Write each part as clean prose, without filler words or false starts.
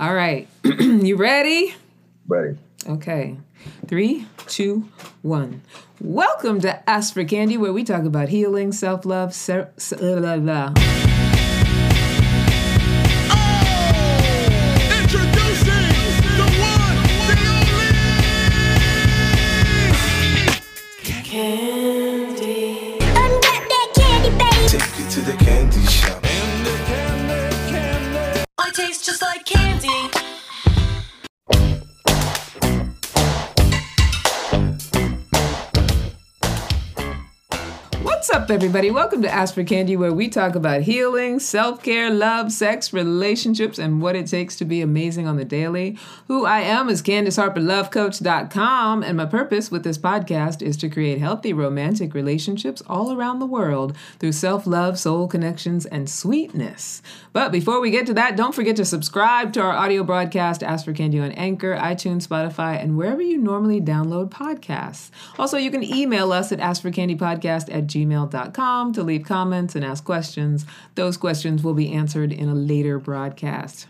All right. You ready? Ready. Okay. 3, 2, 1. Welcome to Ask for Candy, where we talk about healing, self-love, everybody. Welcome to Ask for Candy, where we talk about healing, self-care, love, sex, relationships, and what it takes to be amazing on the daily. Who I am is CandiceHarperLoveCoach.com, and my purpose with this podcast is to create healthy romantic relationships all around the world through self-love, soul connections, and sweetness. But before we get to that, don't forget to subscribe to our audio broadcast, Ask for Candy, on Anchor, iTunes, Spotify, and wherever you normally download podcasts. Also, you can email us at askforcandypodcast@gmail.com. To leave comments and ask questions. Those questions will be answered in a later broadcast.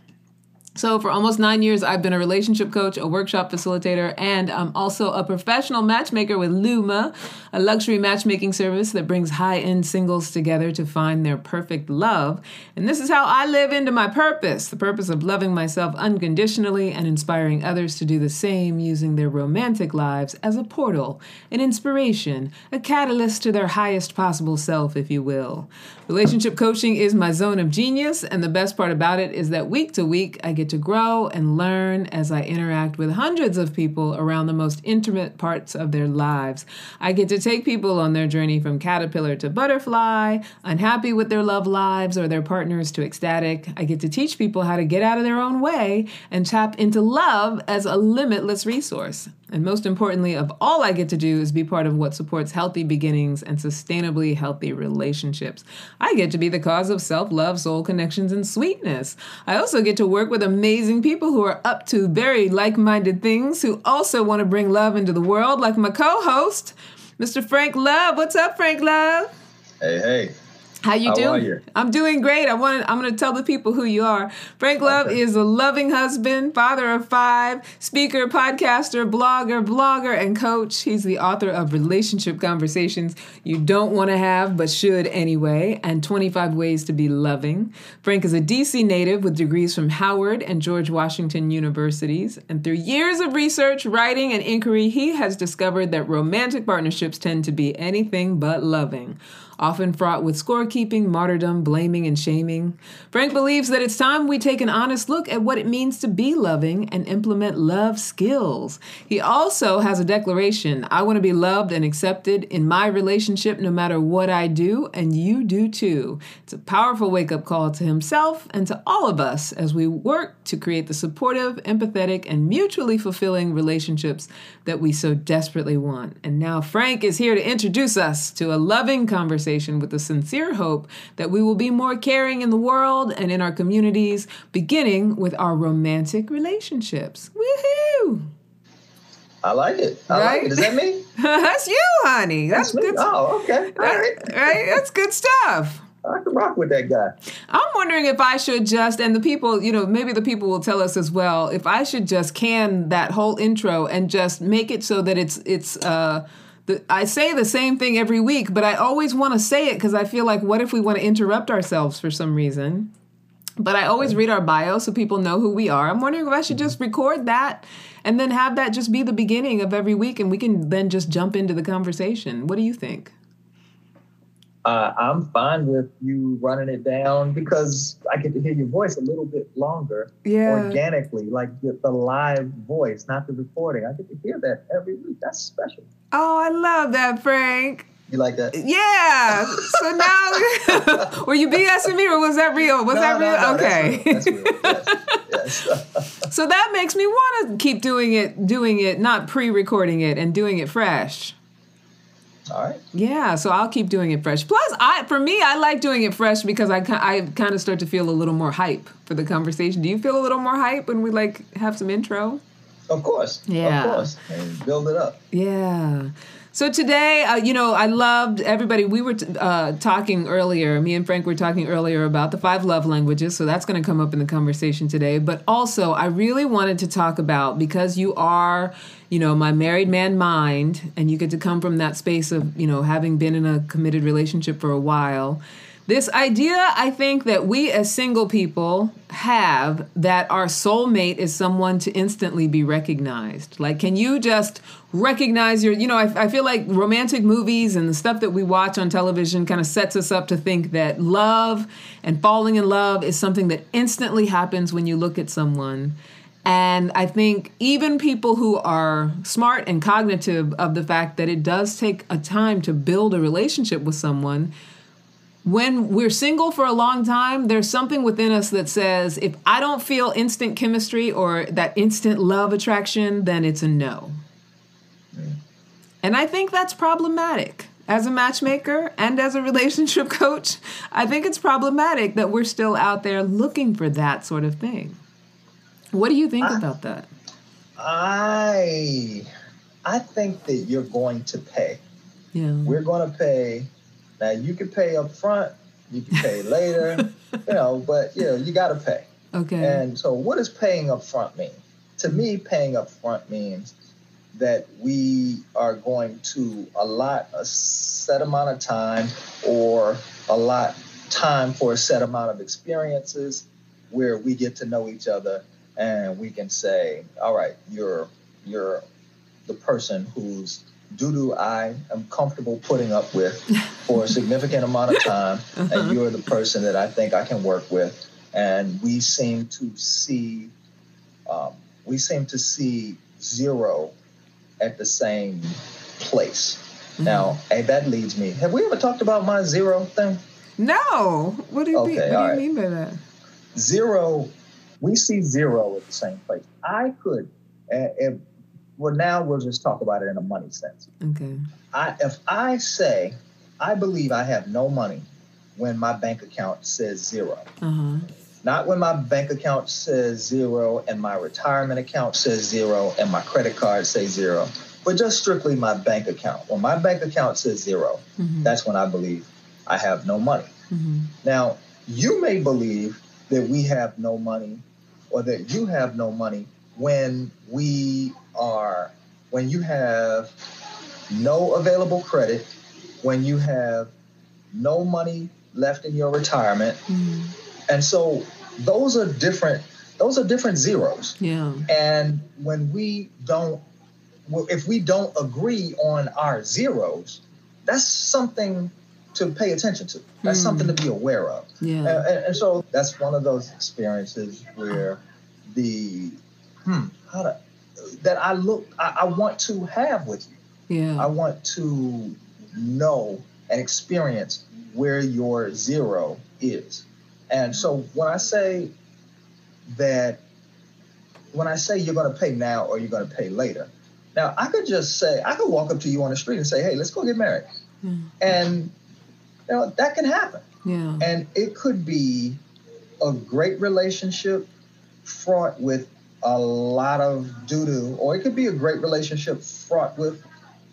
So for almost 9 years, I've been a relationship coach, a workshop facilitator, and I'm also a professional matchmaker with Luma, a luxury matchmaking service that brings high-end singles together to find their perfect love. And this is how I live into my purpose, the purpose of loving myself unconditionally and inspiring others to do the same, using their romantic lives as a portal, an inspiration, a catalyst to their highest possible self, if you will. Relationship coaching is my zone of genius, and the best part about it is that week to week, I get to grow and learn as I interact with hundreds of people around the most intimate parts of their lives. I get to take people on their journey from caterpillar to butterfly, unhappy with their love lives or their partners to ecstatic. I get to teach people how to get out of their own way and tap into love as a limitless resource. And most importantly of all I get to do is be part of what supports healthy beginnings and sustainably healthy relationships. I get to be the cause of self-love, soul connections, and sweetness. I also get to work with amazing people who are up to very like-minded things, who also want to bring love into the world, like my co-host, Mr. Frank Love. What's up, Frank Love? Hey, hey. How you doing? How are you? I'm doing great. I'm going to tell the people who you are. Frank Love is a loving husband, father of 5, speaker, podcaster, blogger, and coach. He's the author of Relationship Conversations You Don't Want to Have But Should Anyway, and 25 Ways to Be Loving. Frank is a D.C. native with degrees from Howard and George Washington Universities. And through years of research, writing, and inquiry, he has discovered that romantic partnerships tend to be anything but loving, often fraught with scorekeeping, martyrdom, blaming, and shaming. Frank believes that it's time we take an honest look at what it means to be loving and implement love skills. He also has a declaration: I want to be loved and accepted in my relationship no matter what I do, and you do too. It's a powerful wake-up call to himself and to all of us as we work to create the supportive, empathetic, and mutually fulfilling relationships that we so desperately want. And now Frank is here to introduce us to a loving conversation with the sincere hope that we will be more caring in the world and in our communities, beginning with our romantic relationships. Woohoo! I like it. I like it. Is that me? That's you, honey. That's good. Oh, okay. All right. Right? That's good stuff. I can rock with that guy. I'm wondering if I should just, and the people, you know, maybe the people will tell us as well, if I should just can that whole intro and just make it so that it's I say the same thing every week, but I always want to say it because I feel like, what if we want to interrupt ourselves for some reason? But I always read our bio so people know who we are. I'm wondering if I should just record that and then have that just be the beginning of every week, and we can then just jump into the conversation. What do you think? I'm fine with you running it down because I get to hear your voice a little bit longer, organically, like the live voice, not the recording. I get to hear that every week. That's special. Oh, I love that, Frank. You like that? Yeah. So now, were you BSing me or was that real? Was that real? No, okay. That's real. Yes. So that makes me want to keep doing it, not pre-recording it, and doing it fresh. All right. Yeah, so I'll keep doing it fresh. Plus, I like doing it fresh because I kind of start to feel a little more hype for the conversation. Do you feel a little more hype when we have some intro? Of course. Yeah. Of course. And build it up. Yeah. So today, I loved everybody. We were talking earlier, me and Frank were talking earlier about the 5 love languages. So that's going to come up in the conversation today. But also, I really wanted to talk about, because you are, my married man mind, and you get to come from that space of, having been in a committed relationship for a while, this idea, I think, that we as single people have that our soulmate is someone to instantly be recognized. Like, can you just recognize your, I feel like romantic movies and the stuff that we watch on television kind of sets us up to think that love and falling in love is something that instantly happens when you look at someone. And I think even people who are smart and cognitive of the fact that it does take a time to build a relationship with someone, when we're single for a long time, there's something within us that says, if I don't feel instant chemistry or that instant love attraction, then it's a no. Mm. And I think that's problematic. As a matchmaker and as a relationship coach, I think it's problematic that we're still out there looking for that sort of thing. What do you think about that? I think that you're going to pay. Yeah. We're going to pay. Now, you can pay up front, you can pay later, but you got to pay. Okay. And so what does paying up front mean? To me, paying up front means that we are going to allot a set amount of time or allot time for a set amount of experiences where we get to know each other and we can say, all right, you're the person who's doo-doo I am comfortable putting up with for a significant amount of time, and you're the person that I think I can work with. And we seem to see zero at the same place. Mm-hmm. Now, that leads me. Have we ever talked about my zero thing? No. What do you mean? What do you mean by that? Zero. We see zero at the same place. I could. Well, now we'll just talk about it in a money sense. Okay. If I say, I believe I have no money when my bank account says zero. Uh-huh. Not when my bank account says zero and my retirement account says zero and my credit card says zero, but just strictly my bank account. When my bank account says zero, mm-hmm. that's when I believe I have no money. Mm-hmm. Now, you may believe that we have no money or that you have no money when you have no available credit, when you have no money left in your retirement. Mm-hmm. And so those are different zeros. Yeah. And if we don't agree on our zeros, that's something to pay attention to. That's something to be aware of. Yeah. And so that's one of those experiences where I want to have with you. Yeah. I want to know and experience where your zero is. And so when I say you're going to pay now or you're going to pay later, now I could walk up to you on the street and say, hey, let's go get married. Mm-hmm. And that can happen. Yeah. And it could be a great relationship fraught with a lot of doo-doo, or it could be a great relationship fraught with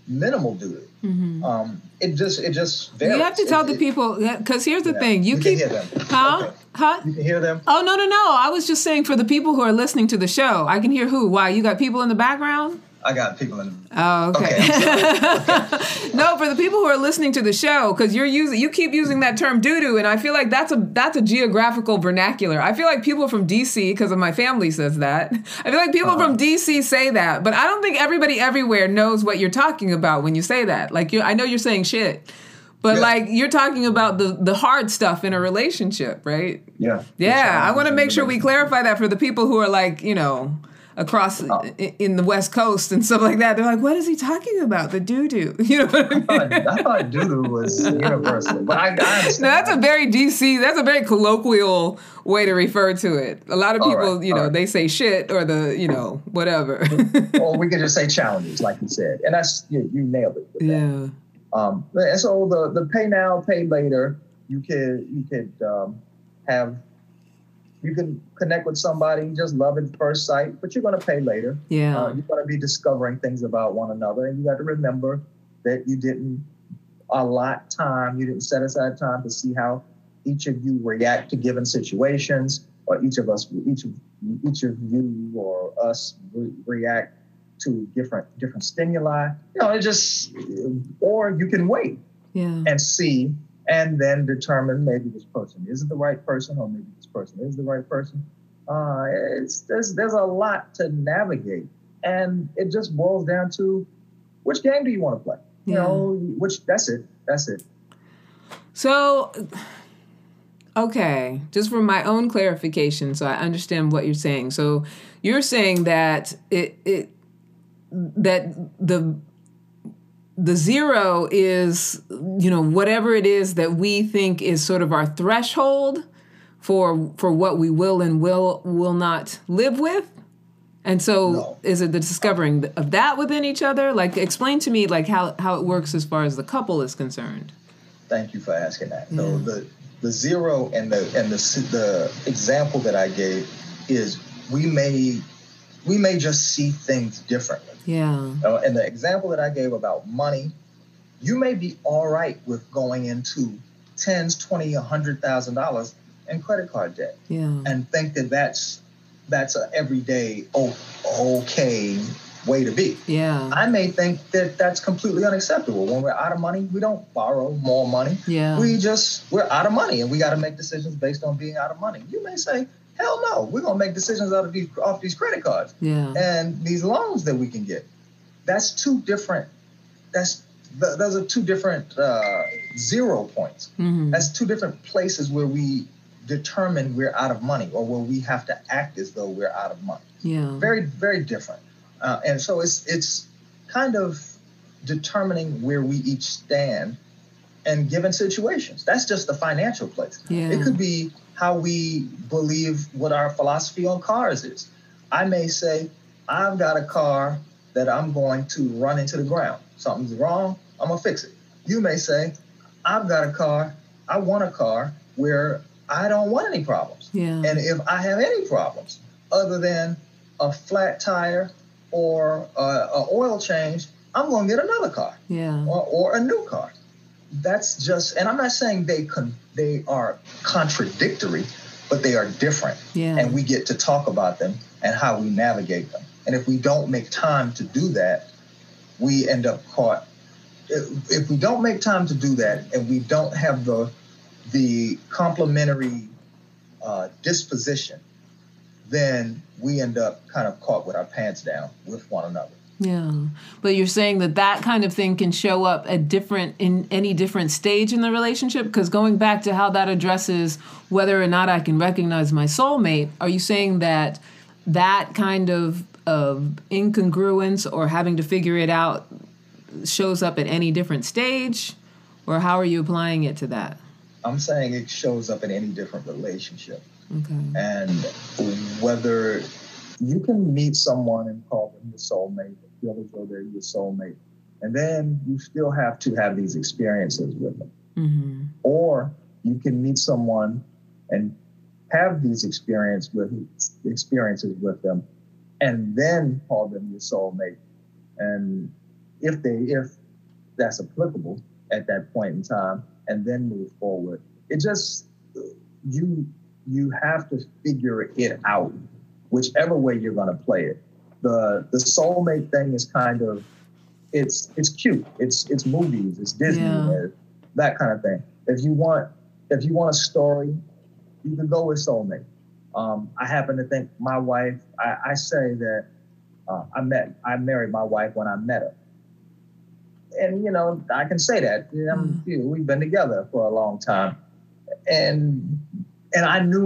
minimal doo-doo. Mm-hmm. It just varies. You have to tell the people, because here's the thing. You can hear them. Huh? Okay. Huh? You can hear them? Oh, no. I was just saying for the people who are listening to the show. I can hear who? Why? You got people in the background? I got people in the background. Oh, okay. No, for the people who are listening to the show, because you keep using that term doo-doo, and I feel like that's a geographical vernacular. I feel like people from D.C., because of my family says that, I feel like people from D.C. say that, but I don't think everybody everywhere knows what you're talking about when you say that. Like, I know you're saying shit, but you're talking about the hard stuff in a relationship, right? Yeah. Yeah, I want to make sure we clarify that for the people who are like, across in the West Coast and stuff like that. They're like, what is he talking about? The doo-doo. I mean? I thought doo-doo was universal. But I understand. No, that's a very D.C., that's a very colloquial way to refer to it. A lot of people, they say shit or the, whatever. Or we could just say challenges, like you said. And that's, you nailed it with that. And so the pay now, pay later, you can connect with somebody, just love at first sight, but you're going to pay later. Yeah. You're going to be discovering things about one another, and you got to remember that you didn't allot time, you didn't set aside time to see how each of you react to given situations, or each of you or us react to different stimuli. You know, or you can wait and see, and then determine maybe this person isn't the right person, or maybe this person is the right person. There's a lot to navigate, and it just boils down to which game do you want to play? That's it. So, okay, just for my own clarification, so I understand what you're saying. So you're saying that the zero is, you know, whatever it is that we think is sort of our threshold for what we will and will not live with. And so is it the discovering of that within each other? Like, explain to me, like, how it works as far as the couple is concerned. Thank you for asking that. Yeah. So the zero and the example that I gave is we may just see things differently. Yeah. And the example that I gave about money, you may be all right with going into $10,000, $20,000, $100,000 in credit card debt. Yeah. And think that that's an everyday, okay way to be. Yeah. I may think that that's completely unacceptable. When we're out of money, we don't borrow more money. Yeah. We're out of money, and we got to make decisions based on being out of money. You may say, hell no, we're going to make decisions off these credit cards and these loans that we can get. That's two different. Those are two different zero points. Mm-hmm. That's two different places where we determine we're out of money, or where we have to act as though we're out of money. Yeah. Very, very different. And so it's kind of determining where we each stand in given situations. That's just the financial place. Yeah. It could be how we believe what our philosophy on cars is. I may say, I've got a car that I'm going to run into the ground. Something's wrong, I'm going to fix it. You may say, I've got a car, I want a car where I don't want any problems. Yeah. And if I have any problems other than a flat tire or an oil change, I'm going to get another car or a new car. That's just, and I'm not saying they are contradictory, but they are different. Yeah. And we get to talk about them and how we navigate them. And if we don't make time to do that, we end up caught. If we don't make time to do that, and we don't have the complementary disposition, then we end up kind of caught with our pants down with one another. Yeah. But you're saying that kind of thing can show up in any different stage in the relationship? Because going back to how that addresses whether or not I can recognize my soulmate, are you saying that kind of incongruence or having to figure it out shows up at any different stage? Or how are you applying it to that? I'm saying it shows up in any different relationship. Okay. And whether you can meet someone and call them your soulmate, feel as though they're your soulmate, and then you still have to have these experiences with them. Mm-hmm. Or you can meet someone and have these experiences with them, and then call them your soulmate. And if that's applicable at that point in time, and then move forward. It just, you have to figure it out, whichever way you're going to play it. The soulmate thing is kind of, it's cute. It's movies, it's Disney, that kind of thing. If you want a story, you can go with soulmate. I happen to think my wife, I say that I married my wife when I met her. And, you know, I can say that. We've been together for a long time. And I knew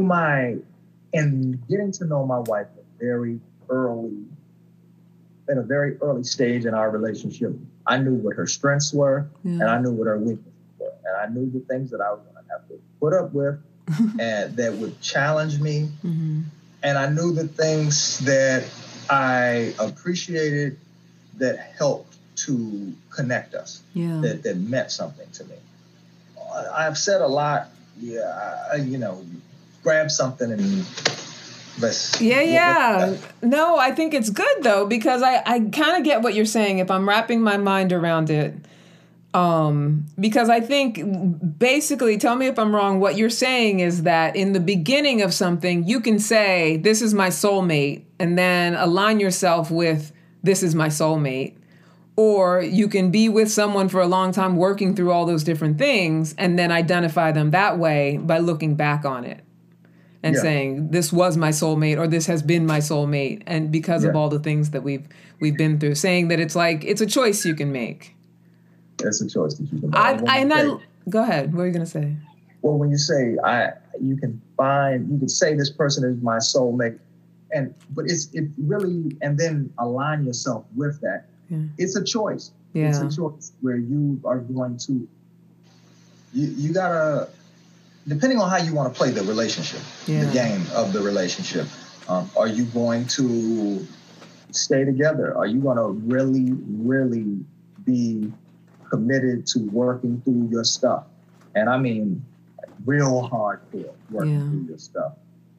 and getting to know my wife at a very early stage in our relationship, I knew what her strengths were, and I knew what her weaknesses were. And I knew the things that I was going to have to put up with and that would challenge me. Mm-hmm. And I knew the things that I appreciated that helped to connect us, that meant something to me. I've said a lot, grab something and let's... No, I think it's good, though, because I kind of get what you're saying. If I'm wrapping my mind around it, Because I think basically, tell me if I'm wrong, what you're saying is that in the beginning of something, you can say, this is my soulmate, and then align yourself with, this is my soulmate. Or you can be with someone for a long time, working through all those different things, and then identify them that way by looking back on it and saying, this was my soulmate, or this has been my soulmate. And because of all the things that we've been through, saying that it's like, it's a choice you can make. It's a choice that you can make. Go ahead. What are you going to say? Well, when you say, you could say this person is my soulmate, but it really, and then align yourself with that. Yeah. It's a choice. Yeah. It's a choice where you are going to, you gotta, depending on how you want to play the relationship, the game of the relationship, are you going to stay together? Are you going to really, really be committed to working through your stuff? And I mean, real hardcore working through your stuff.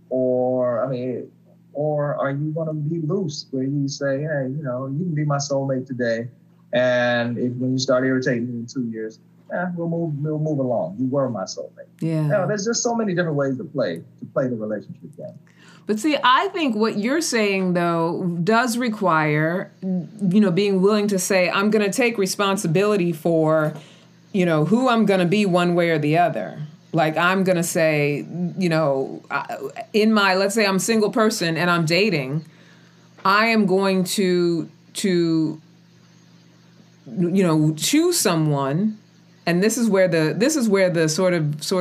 Or are you going to be loose where you say, hey, you can be my soulmate today, and when you start irritating me in 2 years, we'll move along. You were my soulmate. Yeah. No, there's just so many different ways to play the relationship game. But see, I think what you're saying, though, does require, being willing to say, I'm going to take responsibility for, who I'm going to be one way or the other. Like, I'm going to say, let's say I'm a single person and I'm dating, I am going to choose someone. And this is where the sort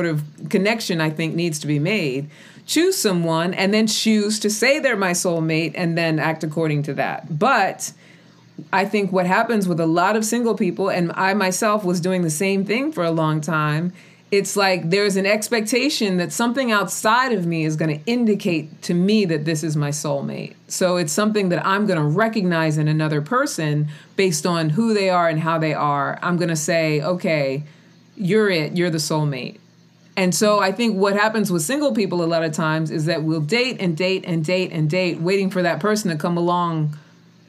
of connection, I think, needs to be made. Choose someone and then choose to say they're my soulmate and then act according to that. But I think what happens with a lot of single people, and I myself was doing the same thing for a long time, it's like there's an expectation that something outside of me is going to indicate to me that this is my soulmate. So it's something that I'm going to recognize in another person based on who they are and how they are. I'm going to say, okay, you're it. You're the soulmate. And so I think what happens with single people a lot of times is that we'll date and date and date and date, waiting for that person to come along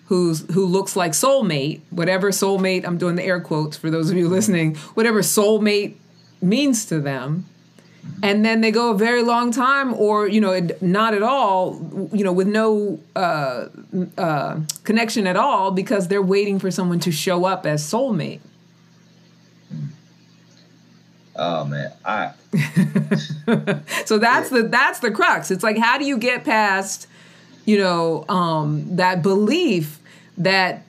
who looks like soulmate, whatever soulmate, I'm doing the air quotes for those of you listening, whatever soulmate means to them, and then they go a very long time, or not at all, with no connection at all, because they're waiting for someone to show up as soulmate. Oh man, so that's the crux. It's like, how do you get past that belief that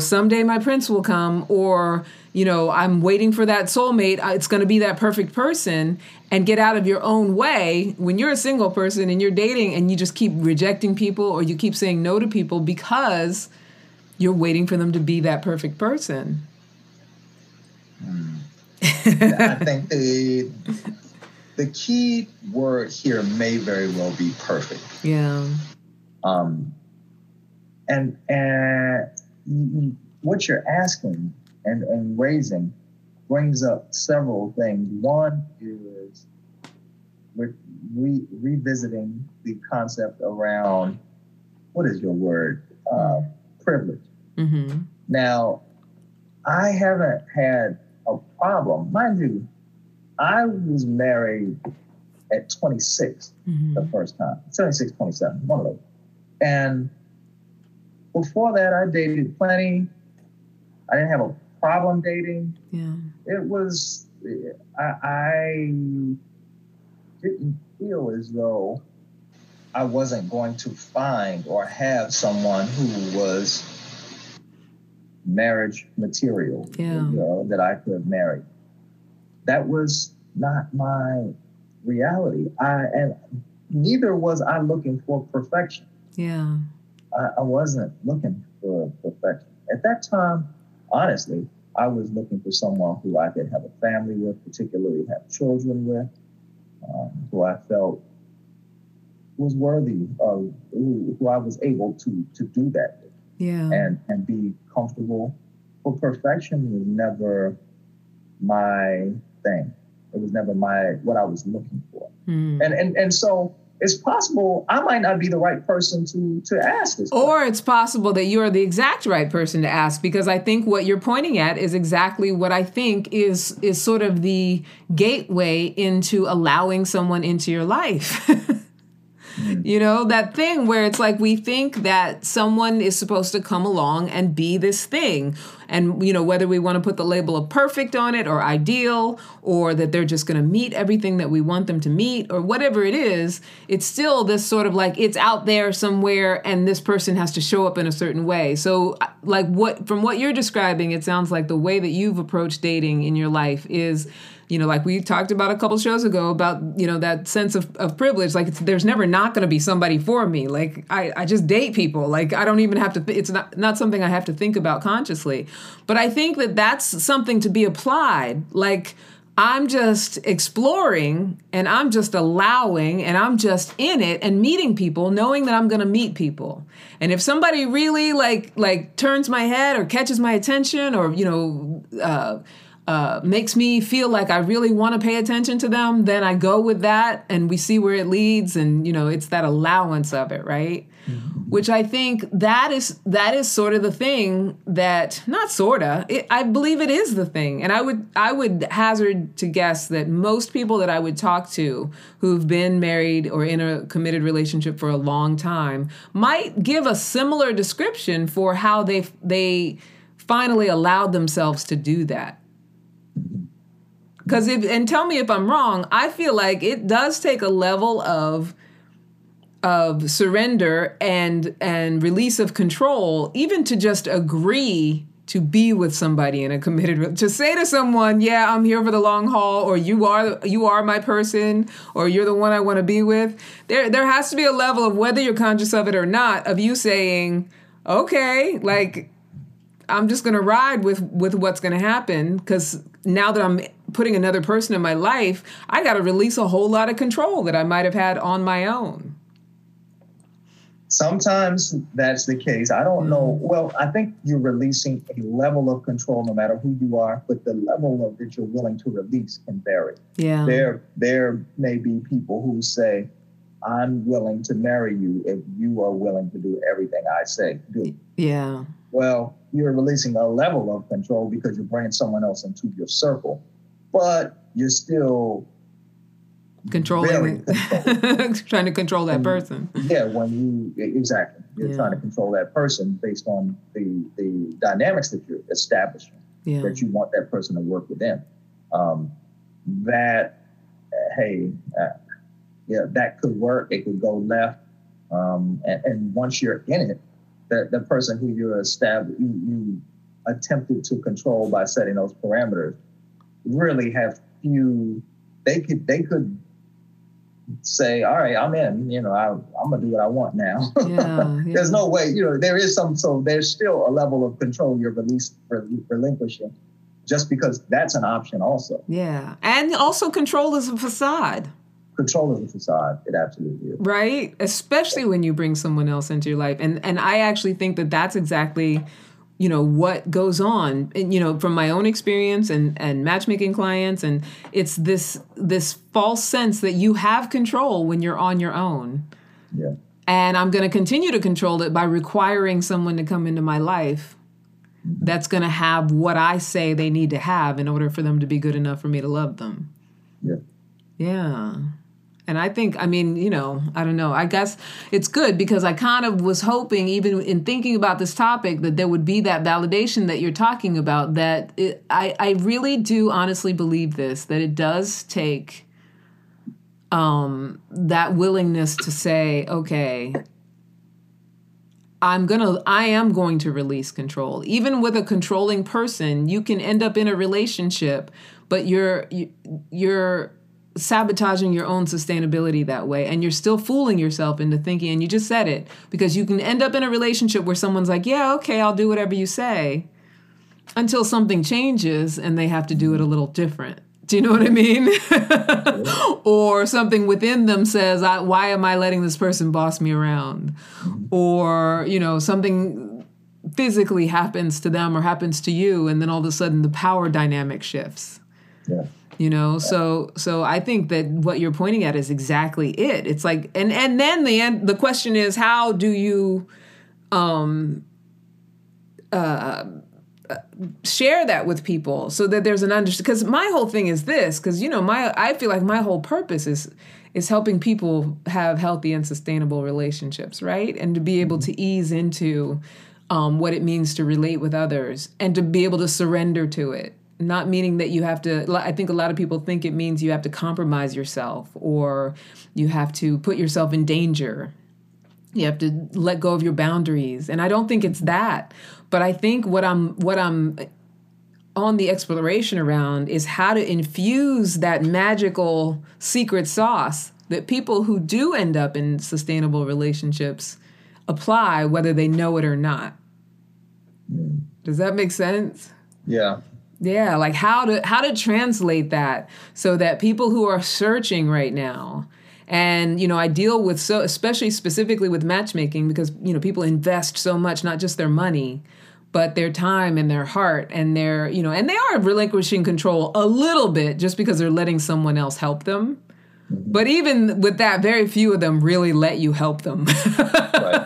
someday my prince will come, or I'm waiting for that soulmate, it's going to be that perfect person, and get out of your own way when you're a single person and you're dating and you just keep rejecting people, or you keep saying no to people because you're waiting for them to be that perfect person. I think the key word here may very well be perfect. Yeah. And what you're asking and raising brings up several things. One is revisiting the concept around, what is your word? Privilege. Mm-hmm. Now, I haven't had a problem. Mind you, I was married at 26 the first time. 26, 27, one of those. And before that, I dated plenty. I didn't have a problem dating. Yeah. It was, I didn't feel as though I wasn't going to find or have someone who was marriage material, that I could marry. That was not my reality. And neither was I looking for perfection. Yeah. I wasn't looking for perfection. At that time, honestly, I was looking for someone who I could have a family with, particularly have children with, who I felt was worthy of, who I was able to do that with. Yeah. And be comfortable. But perfection was never my thing. It was never what I was looking for. Mm. And so it's possible I might not be the right person to ask this question. Or it's possible that you are the exact right person to ask, because I think what you're pointing at is exactly what I think is sort of the gateway into allowing someone into your life. You know, that thing where it's like we think that someone is supposed to come along and be this thing. And, you know, whether we want to put the label of perfect on it or ideal, or that they're just going to meet everything that we want them to meet, or whatever it is, it's still this sort of like it's out there somewhere and this person has to show up in a certain way. So like from what you're describing, it sounds like the way that you've approached dating in your life is, you know, like we talked about a couple shows ago about, you know, that sense of privilege. Like there's never not going to be somebody for me. Like I just date people. Like I don't even have to, it's not something I have to think about consciously. But I think that that's something to be applied. Like I'm just exploring and I'm just allowing and I'm just in it and meeting people, knowing that I'm going to meet people. And if somebody really like turns my head or catches my attention or, you know, makes me feel like I really want to pay attention to them, then I go with that and we see where it leads. And, you know, it's that allowance of it, right? Mm-hmm. Which I think that is sort of the thing that, not sort of, I believe it is the thing. And I would hazard to guess that most people that I would talk to who've been married or in a committed relationship for a long time might give a similar description for how they finally allowed themselves to do that. Because and tell me if I'm wrong, I feel like it does take a level of surrender and release of control, even to just agree to be with somebody in a committed, to say to someone, yeah, I'm here for the long haul, or you are my person, or you're the one I want to be with. There has to be a level of, whether you're conscious of it or not, of you saying, okay, like I'm just going to ride with what's going to happen, because now that I'm putting another person in my life, I got to release a whole lot of control that I might have had on my own. Sometimes that's the case. I don't know. Well, I think you're releasing a level of control no matter who you are, but the level of that you're willing to release can vary. Yeah. There may be people who say, I'm willing to marry you if you are willing to do everything I say do. Yeah. Well, you're releasing a level of control because you're bringing someone else into your circle, but you're still controlling, trying to control that person. Yeah, you're trying to control that person based on the dynamics that you're establishing, that you want that person to work within. That could work. It could go left, and once you're in it, the person who you attempted to control by setting those parameters really have few. They could say, all right, I'm in, you know, I'm going to do what I want now. Yeah, yeah. There's no way, you know, there is some, so there's still a level of control you're relinquishing, just because that's an option also. Yeah. And also control is a facade. Control is a facade. It absolutely is. Right. Especially when you bring someone else into your life. And I actually think that that's exactly, you know, what goes on, and, you know, from my own experience and matchmaking clients. And it's this false sense that you have control when you're on your own. Yeah. And I'm going to continue to control it by requiring someone to come into my life that's going to have what I say they need to have in order for them to be good enough for me to love them. Yeah. Yeah. And I think, I mean, you know, I don't know. I guess it's good, because I kind of was hoping, even in thinking about this topic, that there would be that validation that you're talking about, that I really do honestly believe this, that it does take that willingness to say, okay, I am going to release control. Even with a controlling person, you can end up in a relationship, but you're sabotaging your own sustainability that way, and you're still fooling yourself into thinking, and you just said it, because you can end up in a relationship where someone's like, yeah, okay, I'll do whatever you say, until something changes and they have to do it a little different. Do you know what I mean? Or something within them says, why am I letting this person boss me around? Or, you know, something physically happens to them or happens to you, and then all of a sudden the power dynamic shifts. Yeah. You know, so I think that what you're pointing at is exactly it. It's like, and then the end, the question is, how do you share that with people so that there's an understanding? Because my whole thing is this, because, you know, I feel like my whole purpose is helping people have healthy and sustainable relationships, right? And to be able to ease into what it means to relate with others and to be able to surrender to it. Not meaning that you have to, I think a lot of people think it means you have to compromise yourself or you have to put yourself in danger. You have to let go of your boundaries. And I don't think it's that. But I think what I'm on the exploration around is how to infuse that magical secret sauce that people who do end up in sustainable relationships apply, whether they know it or not. Does that make sense? Yeah. Yeah, like how to translate that so that people who are searching right now, and, you know, I deal with especially specifically with matchmaking because, you know, people invest so much, not just their money, but their time and their heart and their, you know, and they are relinquishing control a little bit just because they're letting someone else help them. But even with that, very few of them really let you help them. Right.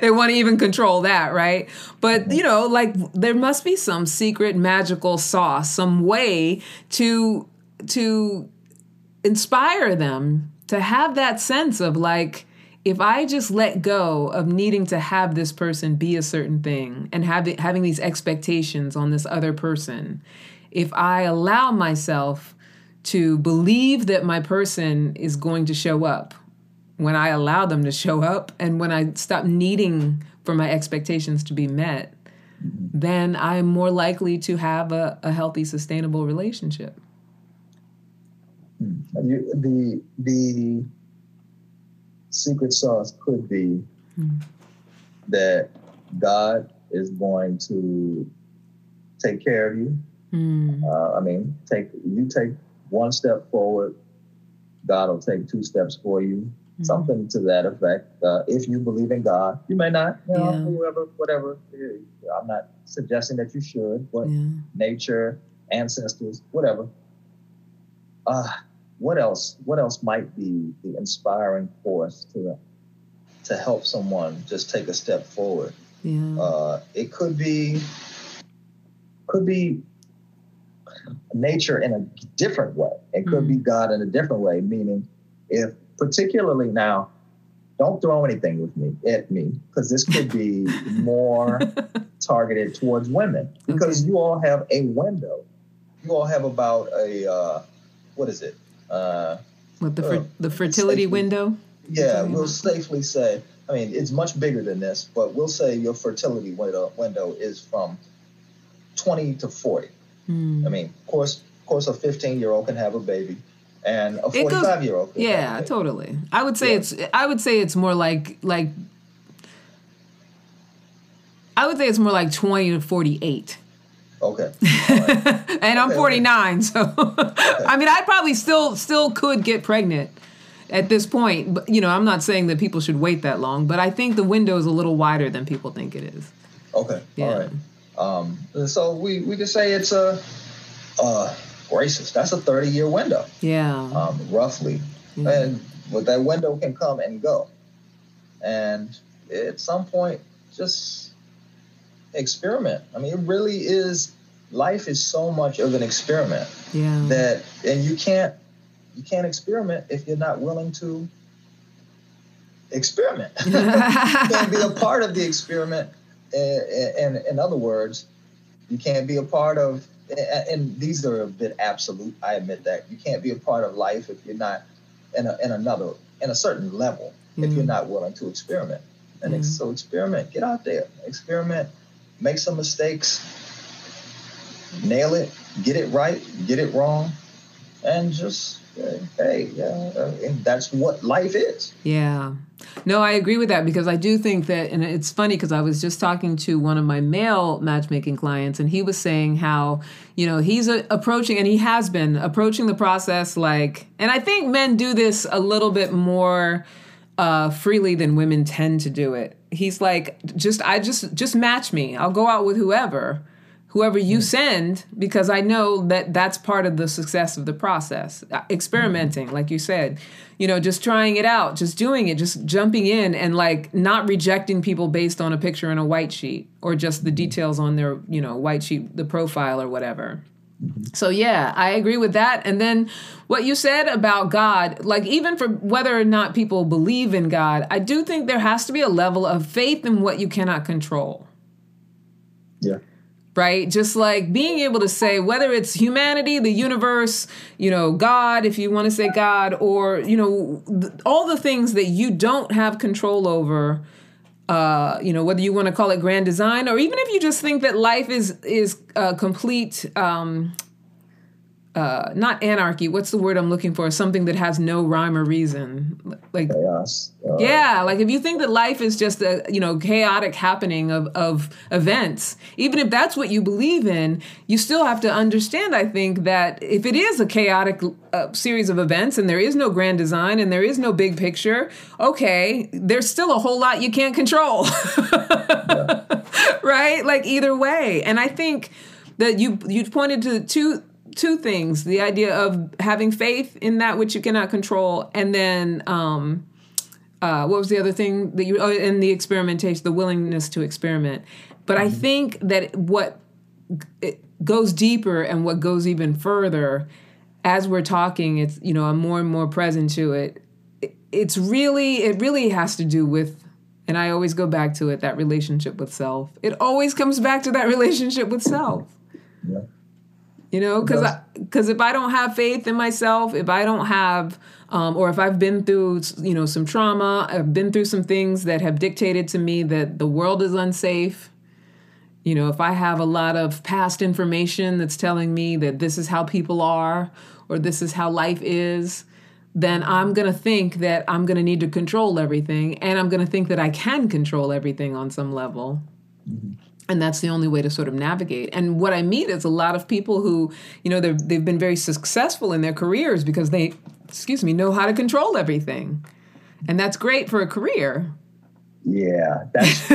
They want to even control that, right? But, you know, like there must be some secret magical sauce, some way to inspire them to have that sense of like, if I just let go of needing to have this person be a certain thing and having these expectations on this other person, if I allow myself to believe that my person is going to show up when I allow them to show up and when I stop needing for my expectations to be met, then I'm more likely to have a healthy, sustainable relationship. The secret sauce could be that God is going to take care of you. Take one step forward, God will take two steps for you, something to that effect. If you believe in God, you may not, you know, whatever. I'm not suggesting that you should, but nature, ancestors, whatever. What else? What else might be the inspiring force to help someone just take a step forward? Yeah. It could be nature in a different way. It could be God in a different way, meaning if particularly now, don't throw anything at me, because this could be more targeted towards women, because you all have a window. You all have about a, what is it? The fertility window? Yeah, we'll safely say, I mean, it's much bigger than this, but we'll say your fertility window is from 20 to 40. I mean, of course, a 15-year-old can have a baby, and a 45-year-old can have a baby. Totally. I would say it's more like I would say it's more like 20 to 48. Okay. All right. And I'm 49, so I mean, I probably still could get pregnant at this point. But, you know, I'm not saying that people should wait that long, but I think the window is a little wider than people think it is. Okay. Yeah. All right. So we could say it's a racist. That's a 30-year window. Yeah. Roughly. Yeah. And but that window can come and go. And at some point, just experiment. I mean, it really is, life is so much of an experiment. Yeah. That, and you can't experiment if you're not willing to experiment. You can't be a part of the experiment. In other words, you can't be a part of, and these are a bit absolute, I admit that, you can't be a part of life if you're not in a certain level, if you're not willing to experiment. And so experiment, get out there, experiment, make some mistakes, nail it, get it right, get it wrong, and just, and that's what life is. Yeah. No, I agree with that, because I do think that, and it's funny because I was just talking to one of my male matchmaking clients, and he was saying how, you know, he's approaching, and he has been approaching the process like, and I think men do this a little bit more freely than women tend to do it. He's like, just match me. I'll go out with whoever. whoever you send, because I know that that's part of the success of the process. Experimenting, like you said, you know, just trying it out, just doing it, just jumping in and like not rejecting people based on a picture in a white sheet or just the details on their, you know, white sheet, the profile or whatever. So, yeah, I agree with that. And then what you said about God, like even for whether or not people believe in God, I do think there has to be a level of faith in what you cannot control. Yeah. Right? Just like being able to say, whether it's humanity, the universe, you know, God, if you want to say God, or, you know, all the things that you don't have control over, you know, whether you want to call it grand design, or even if you just think that life is complete, not anarchy. What's the word I'm looking for? Something that has no rhyme or reason. Like chaos. Yeah. Like if you think that life is just a, you know, chaotic happening of events, even if that's what you believe in, you still have to understand, I think, that if it is a chaotic series of events and there is no grand design and there is no big picture, okay, there's still a whole lot you can't control. Yeah. Right? Like either way. And I think that you pointed to two things, the idea of having faith in that which you cannot control, and then what was the other thing that in the experimentation, the willingness to experiment. But I think that what it goes deeper and what goes even further, as we're talking, it's, you know, I'm more and more present to it. It really has to do with, and I always go back to it, that relationship with self. It always comes back to that relationship with self. Yeah. You know, because if I don't have faith in myself, if I don't have, or if I've been through, you know, some trauma, I've been through some things that have dictated to me that the world is unsafe. You know, if I have a lot of past information that's telling me that this is how people are, or this is how life is, then I'm going to think that I'm going to need to control everything. And I'm going to think that I can control everything on some level. Mm-hmm. And that's the only way to sort of navigate. And what I meet is a lot of people who, you know, they've been very successful in their careers because they, know how to control everything. And that's great for a career. Yeah. That's,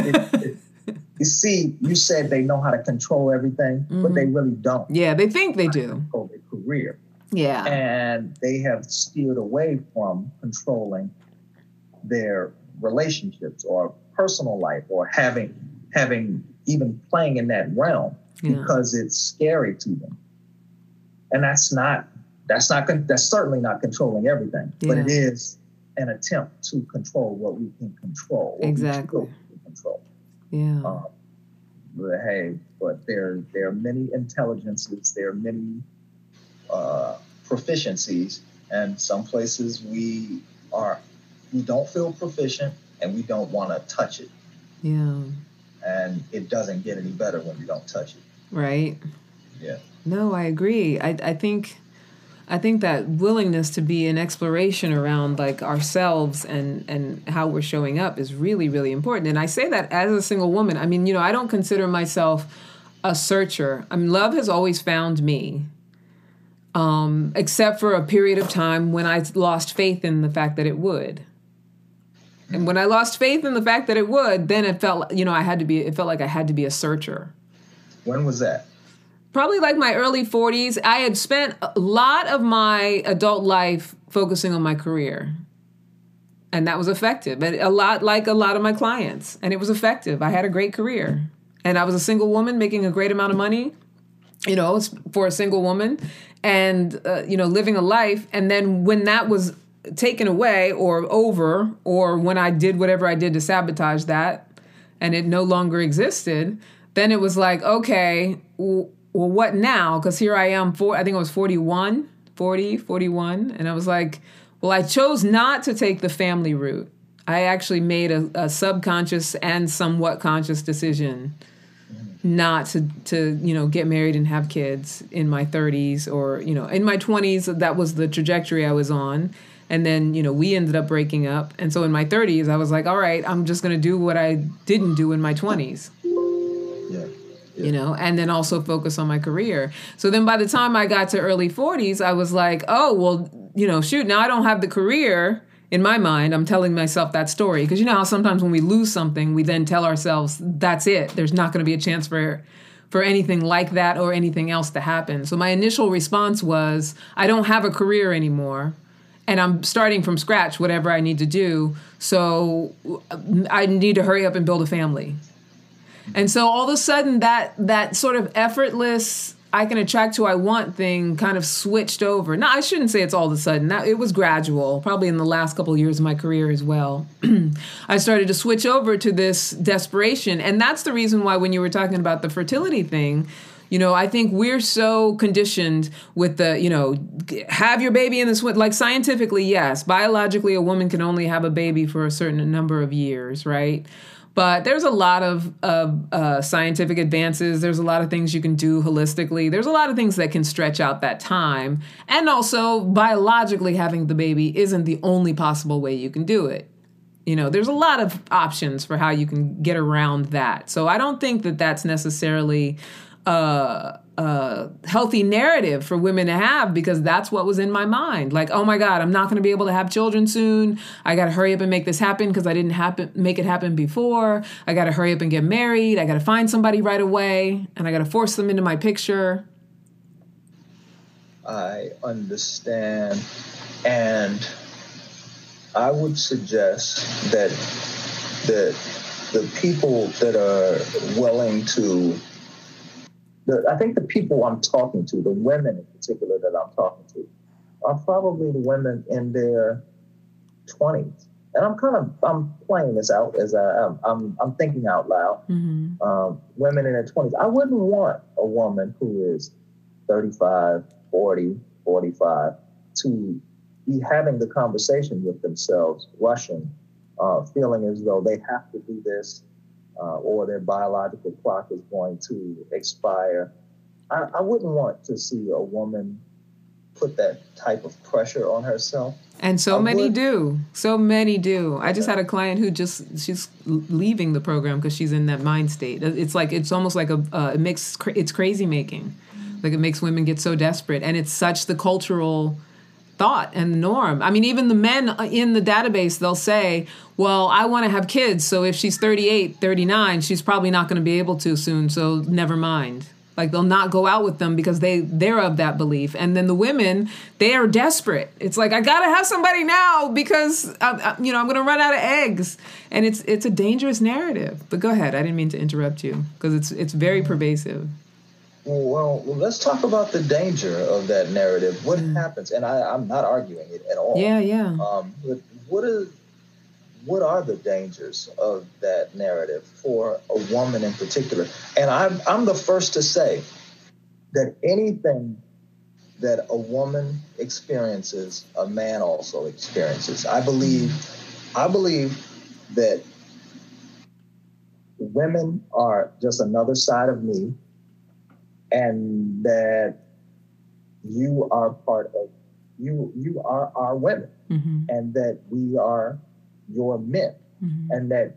you see, you said they know how to control everything, but they really don't. Yeah, they think they do. Control their career. Yeah. And they have steered away from controlling their relationships or personal life or having even playing in that realm because it's scary to them. And that's certainly not controlling everything, but it is an attempt to control what we can control. Exactly. What we can control. Yeah. But there are many intelligences, there are many proficiencies, and some places we don't feel proficient and we don't want to touch it. Yeah. And it doesn't get any better when you don't touch it. Right. Yeah. No, I agree. I think that willingness to be an exploration around like ourselves and how we're showing up is really, really important. And I say that as a single woman. I mean, you know, I don't consider myself a searcher. I mean, love has always found me. Except for a period of time when I lost faith in the fact that it would. And when I lost faith in the fact that it would, then it felt, you know, it felt like I had to be a searcher. When was that? Probably like my early 40s. I had spent a lot of my adult life focusing on my career. And that was effective. And a lot of my clients. And it was effective. I had a great career. And I was a single woman making a great amount of money, you know, for a single woman. And, you know, living a life. And then when that was taken away or over, or when I did whatever I did to sabotage that and it no longer existed, then it was like, okay, well, what now? Because here I am, I think I was 41. And I was like, well, I chose not to take the family route. I actually made a subconscious and somewhat conscious decision not to, you know, get married and have kids in my 30s or, you know, in my 20s. That was the trajectory I was on. And then, you know, we ended up breaking up. And so in my 30s, I was like, all right, I'm just going to do what I didn't do in my 20s. Yeah. Yeah. You know, and then also focus on my career. So then by the time I got to early 40s, I was like, oh, well, you know, shoot, now I don't have the career. In my mind, I'm telling myself that story. Because you know how sometimes when we lose something, we then tell ourselves, that's it. There's not going to be a chance for for anything like that or anything else to happen. So my initial response was, I don't have a career anymore, and I'm starting from scratch, whatever I need to do. So I need to hurry up and build a family. And so all of a sudden that sort of effortless, I can attract who I want thing kind of switched over. Now, I shouldn't say it's all of a sudden. It was gradual, probably in the last couple of years of my career as well. I started to switch over to this desperation. And that's the reason why when you were talking about the fertility thing, you know, I think we're so conditioned with the, you know, have your baby in this, like scientifically, yes. Biologically, a woman can only have a baby for a certain number of years, right? But there's a lot of scientific advances. There's a lot of things you can do holistically. There's a lot of things that can stretch out that time. And also, biologically, having the baby isn't the only possible way you can do it. You know, there's a lot of options for how you can get around that. So I don't think that that's necessarily a healthy narrative for women to have, because that's what was in my mind. Like, oh my God, I'm not going to be able to have children soon. I got to hurry up and make this happen because I didn't make it happen before. I got to hurry up and get married. I got to find somebody right away, and I got to force them into my picture. I understand. And I would suggest that the people that are willing to, I think the people I'm talking to, the women in particular that I'm talking to, are probably the women in their 20s. And I'm playing this out as I am. I'm thinking out loud. Mm-hmm. Women in their 20s. I wouldn't want a woman who is 35, 40, 45 to be having the conversation with themselves, rushing, feeling as though they have to do this, or their biological clock is going to expire. I wouldn't want to see a woman put that type of pressure on herself. And so many do. I just had a client who she's leaving the program because she's in that mind state. It's like, it's almost like it's crazy making. Like, it makes women get so desperate. And it's such the cultural thought and norm. I mean, even the men in the database, they'll say, well, I want to have kids, so if she's 38, 39, she's probably not going to be able to soon, so never mind. Like, they'll not go out with them because they're of that belief. And then the women, they are desperate. It's like, I got to have somebody now because, I'm going to run out of eggs. And it's a dangerous narrative. But go ahead. I didn't mean to interrupt you because it's very pervasive. Well, let's talk about the danger of that narrative. What happens? And I'm not arguing it at all. Yeah. But what are the dangers of that narrative for a woman in particular? And I'm the first to say that anything that a woman experiences, a man also experiences. I believe that women are just another side of me, and that you are part of, you are our women, mm-hmm. and that we are your men, mm-hmm. and that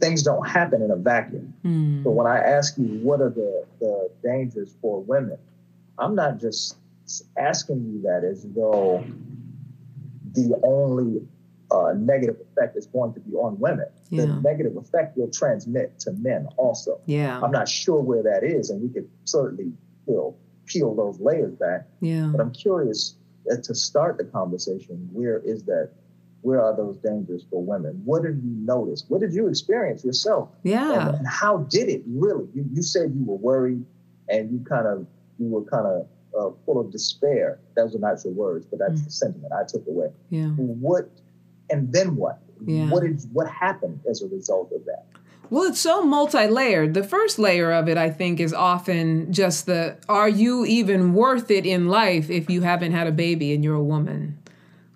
things don't happen in a vacuum. Mm. So when I ask you, what are the dangers for women? I'm not just asking you that as though the only negative effect is going to be on women. Yeah. The negative effect will transmit to men also. Yeah. I'm not sure where that is, and we could certainly peel those layers back. Yeah. But I'm curious to start the conversation, where are those dangers for women? What did you notice? What did you experience yourself? Yeah. And how did it really? You said you were worried and you were kind of full of despair. Those are not your words, but that's the sentiment I took away. Yeah. And then what? Yeah. What happened as a result of that? Well, it's so multi-layered. The first layer of it, I think, is often just are you even worth it in life if you haven't had a baby and you're a woman?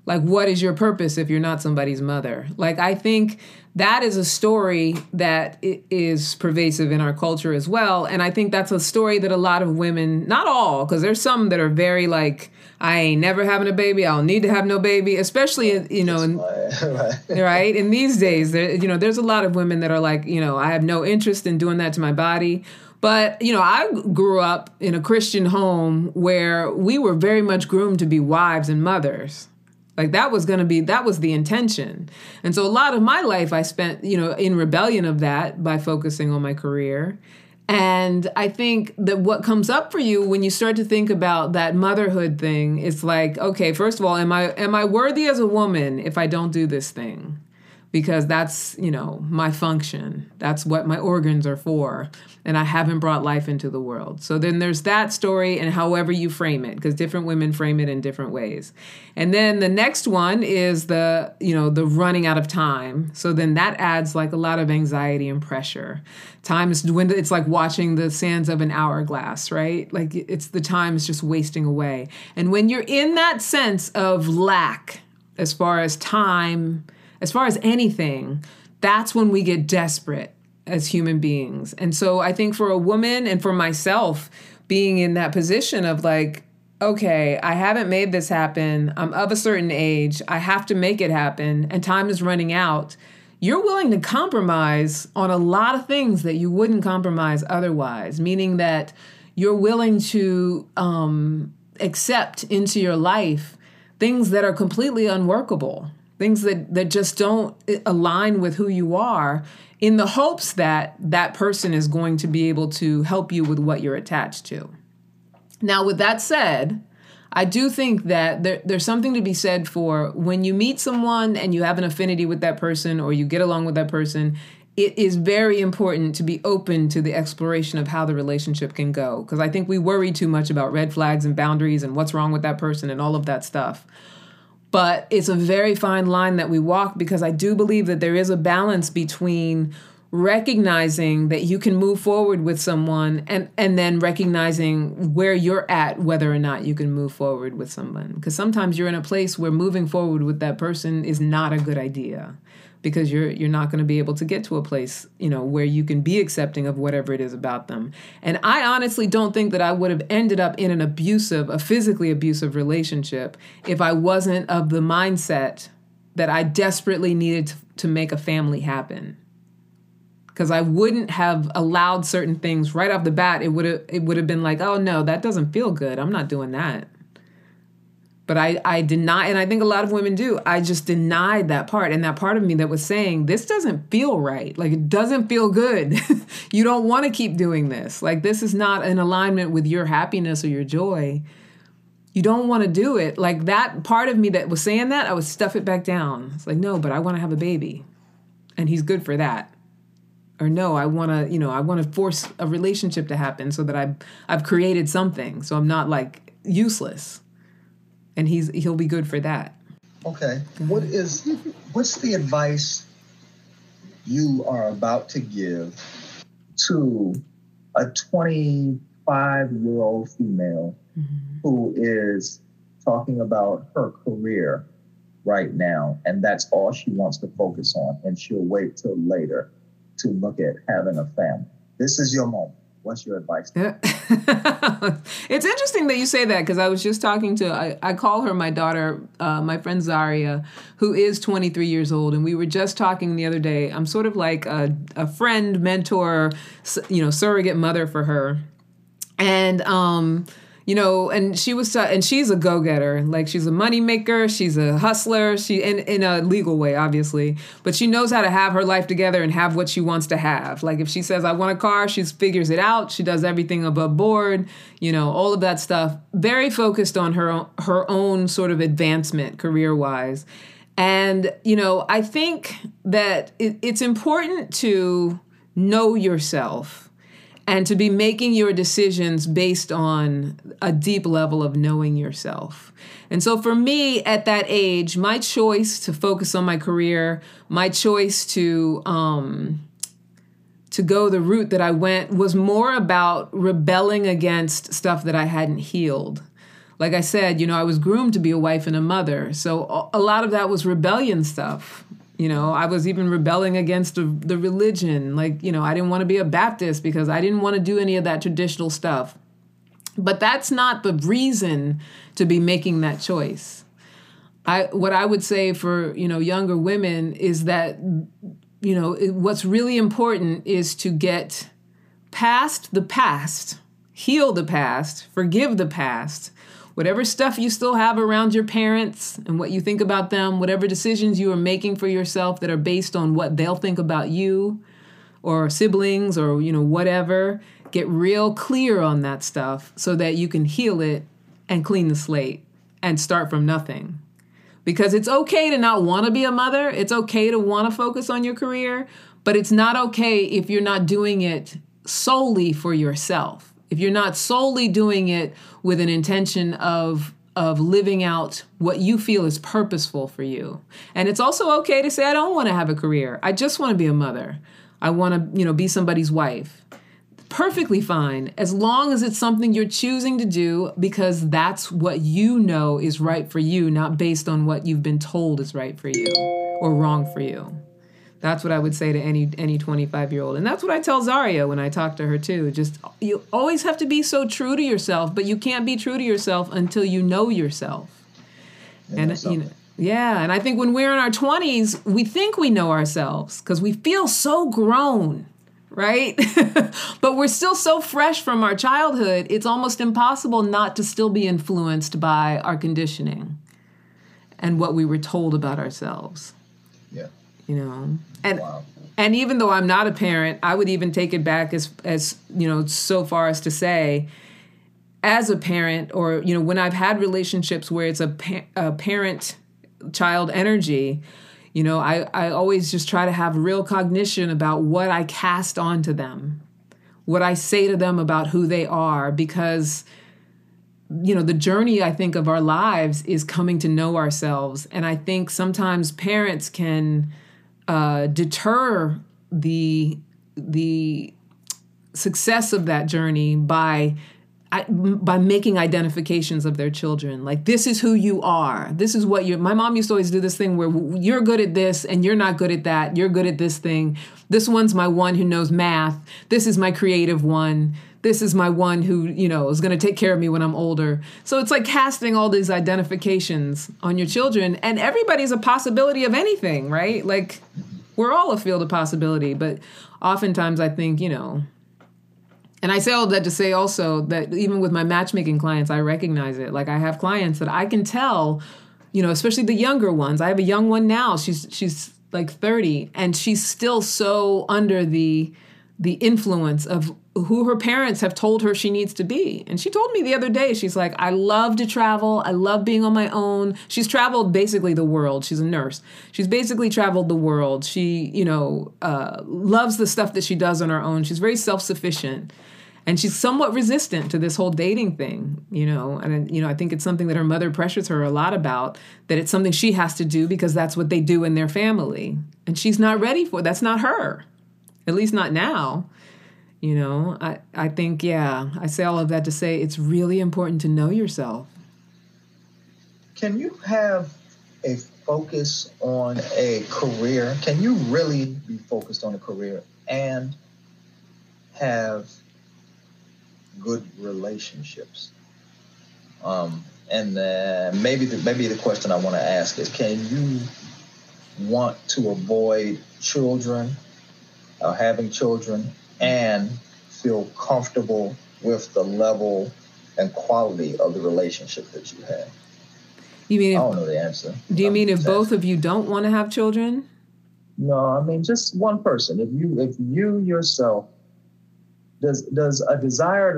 Like, what is your purpose if you're not somebody's mother? Like, I think that is a story that is pervasive in our culture as well. And I think that's a story that a lot of women, not all, because there's some that are very like, I ain't never having a baby. I don't need to have no baby, especially, right? In these days, there's a lot of women that are like, I have no interest in doing that to my body. But, I grew up in a Christian home where we were very much groomed to be wives and mothers. Like, that was the intention. And so a lot of my life I spent, in rebellion of that by focusing on my career. And I think that what comes up for you when you start to think about that motherhood thing is like, okay, first of all, am I worthy as a woman if I don't do this thing? Because that's, you know, my function. That's what my organs are for. And I haven't brought life into the world. So then there's that story, and however you frame it, because different women frame it in different ways. And then the next one is the, you know, the running out of time. So then that adds like a lot of anxiety and pressure. Time is dwindling. It's like watching the sands of an hourglass, right? Like it's the time is just wasting away. And when you're in that sense of lack, as far as time, as far as anything, that's when we get desperate as human beings. And so I think for a woman and for myself, being in that position of like, okay, I haven't made this happen. I'm of a certain age. I have to make it happen. And time is running out. You're willing to compromise on a lot of things that you wouldn't compromise otherwise, meaning that you're willing to accept into your life things that are completely unworkable. Things that just don't align with who you are, in the hopes that that person is going to be able to help you with what you're attached to. Now, with that said, I do think that there's something to be said for when you meet someone and you have an affinity with that person or you get along with that person, it is very important to be open to the exploration of how the relationship can go. Because I think we worry too much about red flags and boundaries and what's wrong with that person and all of that stuff. But it's a very fine line that we walk, because I do believe that there is a balance between recognizing that you can move forward with someone and then recognizing where you're at, whether or not you can move forward with someone. Because sometimes you're in a place where moving forward with that person is not a good idea, because you're not going to be able to get to a place, you know, where you can be accepting of whatever it is about them. And I honestly don't think that I would have ended up in a physically abusive relationship if I wasn't of the mindset that I desperately needed to make a family happen. Because I wouldn't have allowed certain things right off the bat. It would have been like, oh no, that doesn't feel good. I'm not doing that. But I deny, and I think a lot of women do, I just denied that part. And that part of me that was saying, this doesn't feel right. Like, it doesn't feel good. You don't want to keep doing this. Like, this is not in alignment with your happiness or your joy. You don't want to do it. Like, that part of me that was saying that, I would stuff it back down. It's like, no, but I want to have a baby. And he's good for that. Or no, I want to force a relationship to happen so that I've created something. So I'm not, like, useless. And he'll be good for that. Okay. What's the advice you are about to give to a 25-year-old female who is talking about her career right now, and that's all she wants to focus on, and she'll wait till later to look at having a family? This is your moment. What's your advice? It's interesting that you say that, because I was just talking to, I call her my daughter, my friend Zaria, who is 23 years old. And we were just talking the other day. I'm sort of like a friend, mentor, you know, surrogate mother for her. And, you know, and she was, and she's a go-getter. Like, she's a money maker. She's a hustler. She, in a legal way, obviously, but she knows how to have her life together and have what she wants to have. Like, if she says, I want a car, she figures it out. She does everything above board, you know, all of that stuff. Very focused on her own sort of advancement career-wise. And, you know, I think that it's important to know yourself. And to be making your decisions based on a deep level of knowing yourself. And so for me at that age, my choice to focus on my career, my choice to go the route that I went was more about rebelling against stuff that I hadn't healed. Like I said, you know, I was groomed to be a wife and a mother. So a lot of that was rebellion stuff. You know, I was even rebelling against the religion. Like, you know, I didn't want to be a Baptist because I didn't want to do any of that traditional stuff. But that's not the reason to be making that choice. What I would say for, you know, younger women is that, you know, what's really important is to get past the past, heal the past, forgive the past. Whatever stuff you still have around your parents and what you think about them, whatever decisions you are making for yourself that are based on what they'll think about you or siblings or, you know, whatever, Get real clear on that stuff so that you can heal it and clean the slate and start from nothing. Because it's okay to not want to be a mother. It's okay to want to focus on your career, but it's not okay if you're not doing it solely for yourself. If you're not solely doing it with an intention of living out what you feel is purposeful for you. And it's also okay to say, I don't want to have a career. I just want to be a mother. I want to, be somebody's wife. Perfectly fine, as long as it's something you're choosing to do because that's what you know is right for you, not based on what you've been told is right for you or wrong for you. That's what I would say to any 25-year-old. And that's what I tell Zaria when I talk to her too. Just, you always have to be so true to yourself, but you can't be true to yourself until you know yourself. And I think when we're in our 20s, we think we know ourselves because we feel so grown, right? But we're still so fresh from our childhood, it's almost impossible not to still be influenced by our conditioning and what we were told about ourselves. Yeah. And even though I'm not a parent, I would even take it back as so far as to say, as a parent, or, when I've had relationships where it's a parent-child energy, I always just try to have real cognition about what I cast onto them, what I say to them about who they are, because the journey, I think, of our lives is coming to know ourselves. And I think sometimes parents can deter the success of that journey by making identifications of their children. Like, this is who you are. This is what my mom used to always do this thing where you're good at this and you're not good at that. You're good at this thing. This one's my one who knows math. This is my creative one. This is my one who, is going to take care of me when I'm older. So it's like casting all these identifications on your children, and everybody's a possibility of anything, right? Like, we're all a field of possibility, but oftentimes I think, and I say all that to say also that even with my matchmaking clients, I recognize it. Like, I have clients that I can tell, especially the younger ones. I have a young one now. She's like 30, and she's still so under the influence of who her parents have told her she needs to be. And she told me the other day, she's like, I love to travel. I love being on my own. She's traveled basically the world. She's a nurse. She's basically traveled the world. She, loves the stuff that she does on her own. She's very self-sufficient. And she's somewhat resistant to this whole dating thing, And, I think it's something that her mother pressures her a lot about, that it's something she has to do because that's what they do in their family. And she's not ready for it. That's not her. At least not now. I think, I say all of that to say it's really important to know yourself. Can you have a focus on a career? Can you really be focused on a career and have good relationships? Maybe the question I want to ask is, can you want to avoid children or having children and feel comfortable with the level and quality of the relationship that you have? You mean, I don't know the answer. Do you mean if both of you don't want to have children? No, I mean just one person. If you yourself does a desire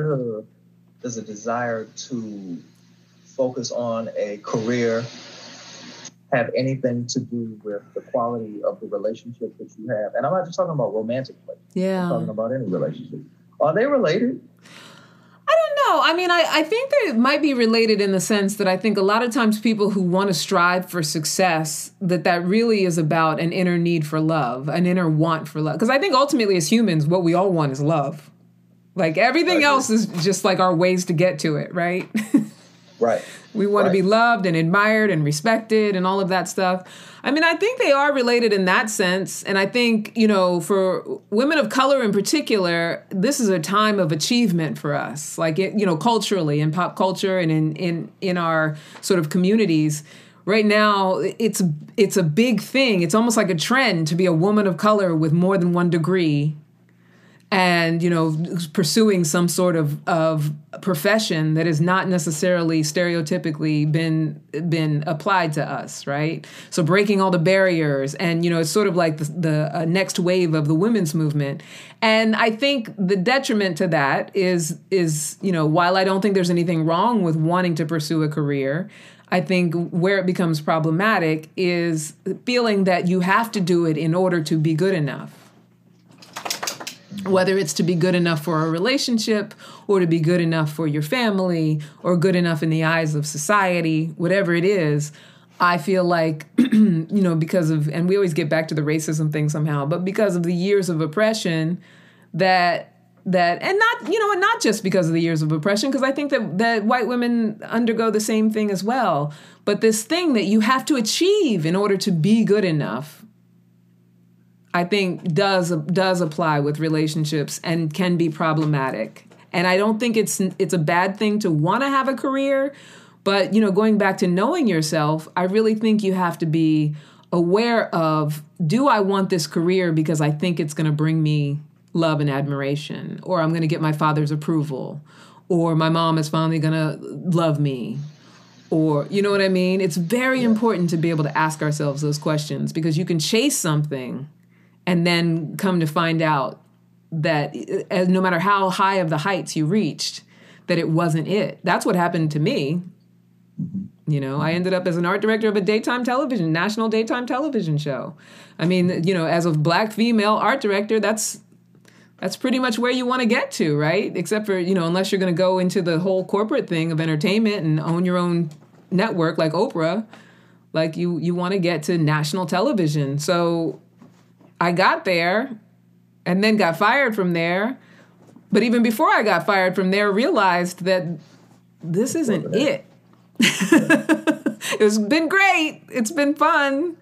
to focus on a career have anything to do with the quality of the relationship that you have? And I'm not just talking about romantic relationships. Yeah. I'm talking about any relationship. Are they related? I don't know. I mean, I think they might be related in the sense that I think a lot of times people who want to strive for success, that really is about an inner need for love, an inner want for love. Because I think ultimately as humans, what we all want is love. Like everything else is just like our ways to get to it, right? Right. We want to be loved and admired and respected and all of that stuff. I mean, I think they are related in that sense. And I think, for women of color in particular, this is a time of achievement for us. Like, culturally, in pop culture and in our sort of communities right now, it's a big thing. It's almost like a trend to be a woman of color with more than one degree. and, you know, pursuing some sort of profession that has not necessarily stereotypically been applied to us, right? So breaking all the barriers, and, you know, it's sort of like the next wave of the women's movement. And I think the detriment to that is, you know, while I don't think there's anything wrong with wanting to pursue a career, I think where it becomes problematic is feeling that you have to do it in order to be good enough. Whether it's to be good enough for a relationship, or to be good enough for your family, or good enough in the eyes of society, whatever it is, I feel like, you know, because of, and we always get back to the racism thing somehow, but because of the years of oppression that, and not, you know, and not just because of the years of oppression, because I think that white women undergo the same thing as well. But this thing that you have to achieve in order to be good enough, I think does apply with relationships and can be problematic. And I don't think it's a bad thing to want to have a career, but, you know, going back to knowing yourself, I really think you have to be aware of, do I want this career because I think it's going to bring me love and admiration, or I'm going to get my father's approval, or my mom is finally going to love me, or, you know what I mean? It's very important to be able to ask ourselves those questions, because you can chase something and then come to find out that no matter how high of the heights you reached, that it wasn't it. That's what happened to me. You know, I ended up as an art director of a national daytime television show. I mean, you know, as a black female art director, that's pretty much where you want to get to, right? Except for, you know, unless you're going to go into the whole corporate thing of entertainment and own your own network like Oprah, like you want to get to national television. So I got there and then got fired from there. But even before I got fired from there, realized that this isn't it. It's been great. It's been fun,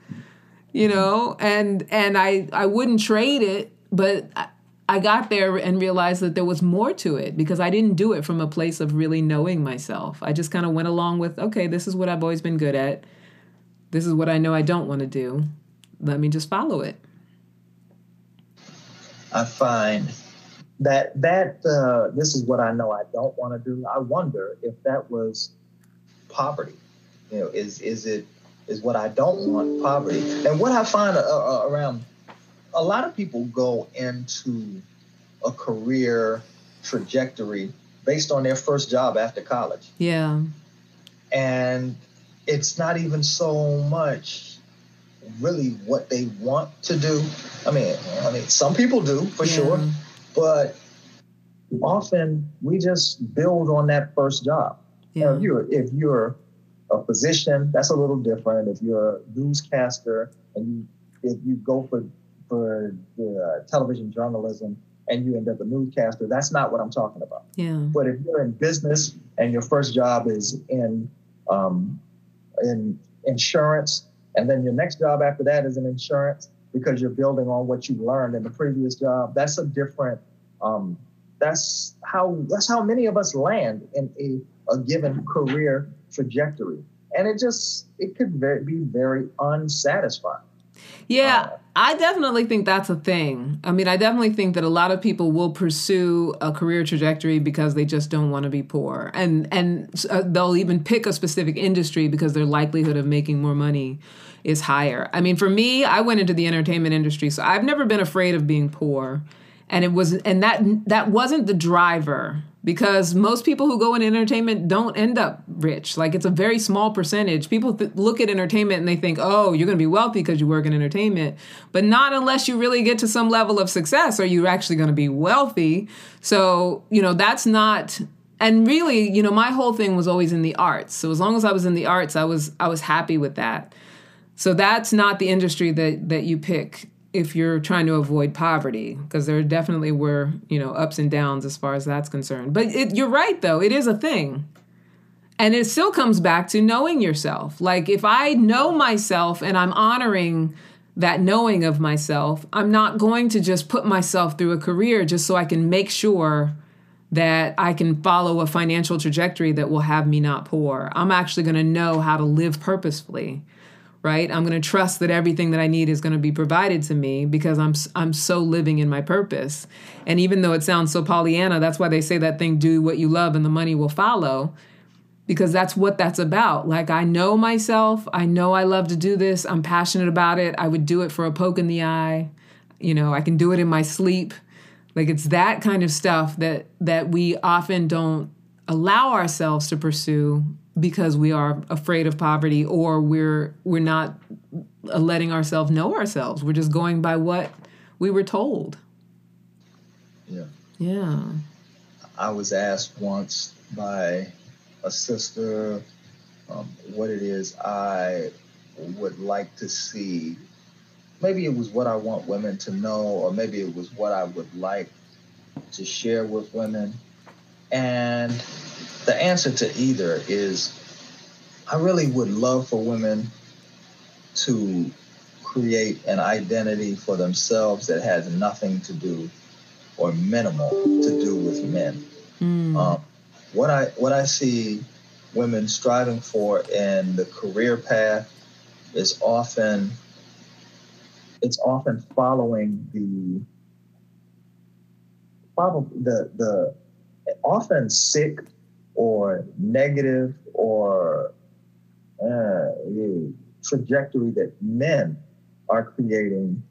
you know, and I wouldn't trade it, but I got there and realized that there was more to it, because I didn't do it from a place of really knowing myself. I just kind of went along with, okay, this is what I've always been good at. This is what I know I don't want to do. Let me just follow it. I find that this is what I know I don't want to do. I wonder if that was poverty. You know, is what I don't want poverty? And what I find around a lot of people go into a career trajectory based on their first job after college. Yeah, and it's not even so much really what they want to do. I mean, some people do, for sure, but often we just build on that first job. Yeah. You know, if you're a physician, that's a little different. If you're a newscaster and if you go for the television journalism and you end up a newscaster, that's not what I'm talking about. Yeah. But if you're in business and your first job is in insurance, and then your next job after that is in insurance, because you're building on what you learned in the previous job. That's a different. That's how many of us land in a given career trajectory, and it could be very unsatisfying. Yeah, I definitely think that's a thing. I mean, I definitely think that a lot of people will pursue a career trajectory because they just don't want to be poor, and they'll even pick a specific industry because their likelihood of making more money is higher. I mean, for me, I went into the entertainment industry, so I've never been afraid of being poor, and that wasn't the driver. Because most people who go in entertainment don't end up rich. Like, it's a very small percentage. People look at entertainment and they think, oh, you're going to be wealthy because you work in entertainment. But not unless you really get to some level of success are you actually going to be wealthy. So, you know, that's not... And really, you know, my whole thing was always in the arts. So as long as I was in the arts, I was happy with that. So that's not the industry that you pick if you're trying to avoid poverty, because there definitely were, you know, ups and downs as far as that's concerned. But you're right, though. It is a thing. And it still comes back to knowing yourself. Like, if I know myself and I'm honoring that knowing of myself, I'm not going to just put myself through a career just so I can make sure that I can follow a financial trajectory that will have me not poor. I'm actually going to know how to live purposefully. right? I'm going to trust that everything that I need is going to be provided to me because I'm so living in my purpose. And even though it sounds so Pollyanna, that's why they say that thing, do what you love and the money will follow, because that's what that's about. Like, I know myself. I know I love to do this. I'm passionate about it. I would do it for a poke in the eye. You know, I can do it in my sleep. Like, it's that kind of stuff that we often don't allow ourselves to pursue because we are afraid of poverty, or we're not letting ourselves know ourselves. We're just going by what we were told. Yeah. Yeah. I was asked once by a sister what it is I would like to see. Maybe it was what I want women to know, or maybe it was what I would like to share with women. And the answer to either is, I really would love for women to create an identity for themselves that has nothing to do, or minimal to do, with men. Mm. What I see women striving for in the career path is often following the often sick or negative or trajectory that men are creating